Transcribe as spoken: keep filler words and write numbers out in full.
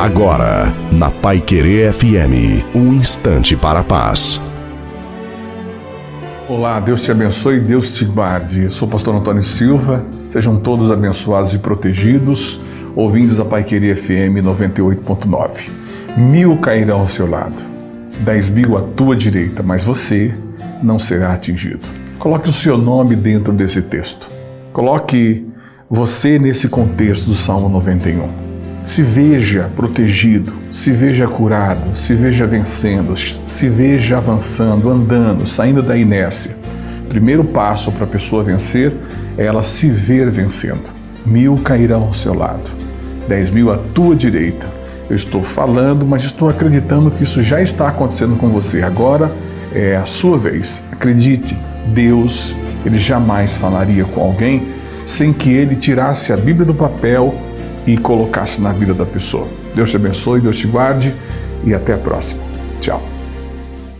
Agora, na Paiquerê F M, um instante para a paz. Olá, Deus te abençoe e Deus te guarde. Eu sou o pastor Antônio Silva. Sejam todos abençoados e protegidos, ouvintes da Paiquerê F M noventa e oito ponto nove. Mil cairão ao seu lado, dez mil à tua direita, mas você não será atingido. Coloque o seu nome dentro desse texto. Coloque você nesse contexto do Salmo noventa e um. Se veja protegido, se veja curado, se veja vencendo, se veja avançando, andando, saindo da inércia. Primeiro passo para a pessoa vencer é ela se ver vencendo. Mil cairão ao seu lado, dez mil à tua direita. Eu estou falando, mas estou acreditando que isso já está acontecendo com você. Agora é a sua vez. Acredite, Deus, ele jamais falaria com alguém sem que ele tirasse a Bíblia do papel e colocasse na vida da pessoa. Deus te abençoe, Deus te guarde e até a próxima. Tchau.